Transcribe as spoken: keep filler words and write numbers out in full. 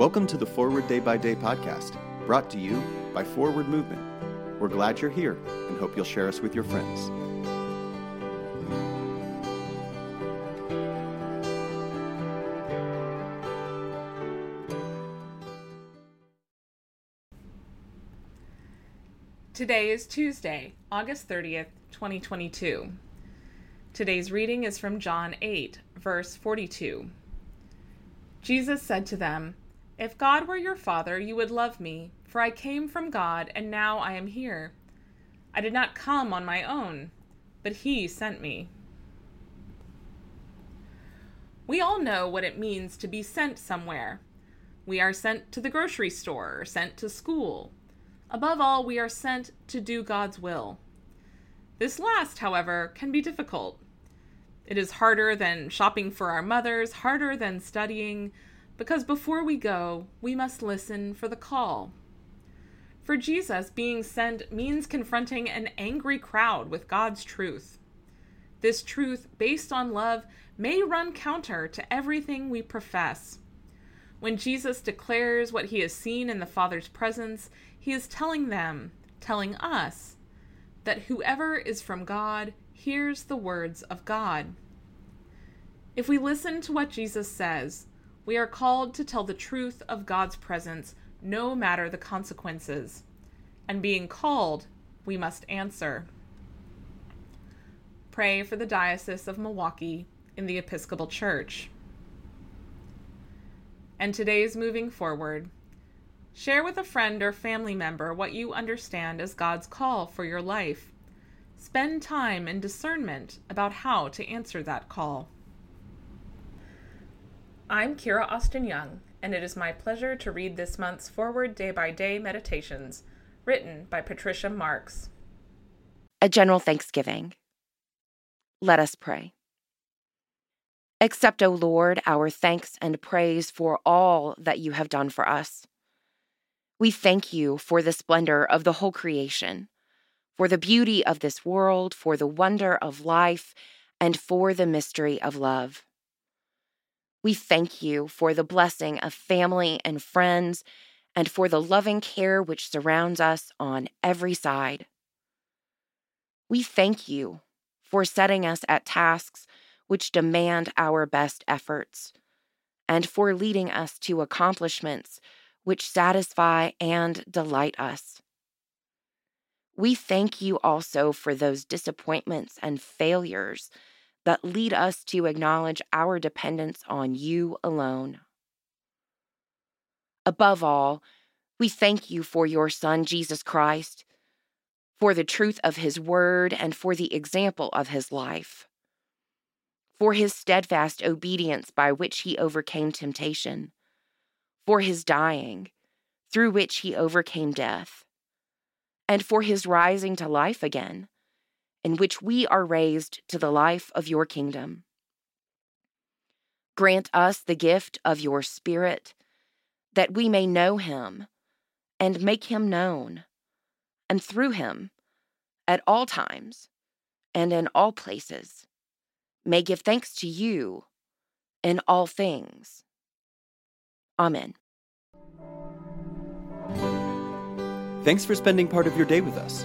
Welcome to the Forward Day by Day podcast, brought to you by Forward Movement. We're glad you're here and hope you'll share us with your friends. Today is Tuesday, August thirtieth, twenty twenty-two. Today's reading is from John eight, verse forty-two. Jesus said to them, "If God were your Father, you would love me, for I came from God, and now I am here. I did not come on my own, but He sent me." We all know what it means to be sent somewhere. We are sent to the grocery store, or sent to school. Above all, we are sent to do God's will. This last, however, can be difficult. It is harder than shopping for our mothers, harder than studying, because before we go, we must listen for the call. For Jesus, being sent means confronting an angry crowd with God's truth. This truth, based on love, may run counter to everything we profess. When Jesus declares what He has seen in the Father's presence, He is telling them, telling us, that whoever is from God hears the words of God. If we listen to what Jesus says, we are called to tell the truth of God's presence, no matter the consequences. And being called, we must answer. Pray for the Diocese of Milwaukee in the Episcopal Church. And today's moving forward. Share with a friend or family member what you understand as God's call for your life. Spend time in discernment about how to answer that call. I'm Kira Austin-Young, and it is my pleasure to read this month's Forward Day by Day Meditations, written by Patricia Marks. A General Thanksgiving. Let us pray. Accept, O Lord, our thanks and praise for all that you have done for us. We thank you for the splendor of the whole creation, for the beauty of this world, for the wonder of life, and for the mystery of love. We thank you for the blessing of family and friends and for the loving care which surrounds us on every side. We thank you for setting us at tasks which demand our best efforts and for leading us to accomplishments which satisfy and delight us. We thank you also for those disappointments and failures that lead us to acknowledge our dependence on you alone. Above all, we thank you for your Son, Jesus Christ, for the truth of his word and for the example of his life, for his steadfast obedience by which he overcame temptation, for his dying, through which he overcame death, and for his rising to life again, in which we are raised to the life of your kingdom. Grant us the gift of your Spirit, that we may know him and make him known, and through him, at all times and in all places, may give thanks to you in all things. Amen. Thanks for spending part of your day with us.